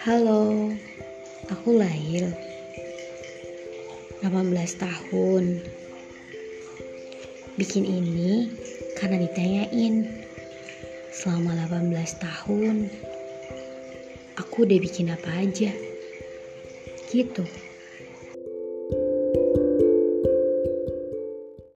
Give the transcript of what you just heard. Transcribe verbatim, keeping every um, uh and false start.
Halo, aku Lail, delapan belas tahun. Bikin ini karena ditanyain. Selama delapan belas tahun, aku udah bikin apa aja. Gitu.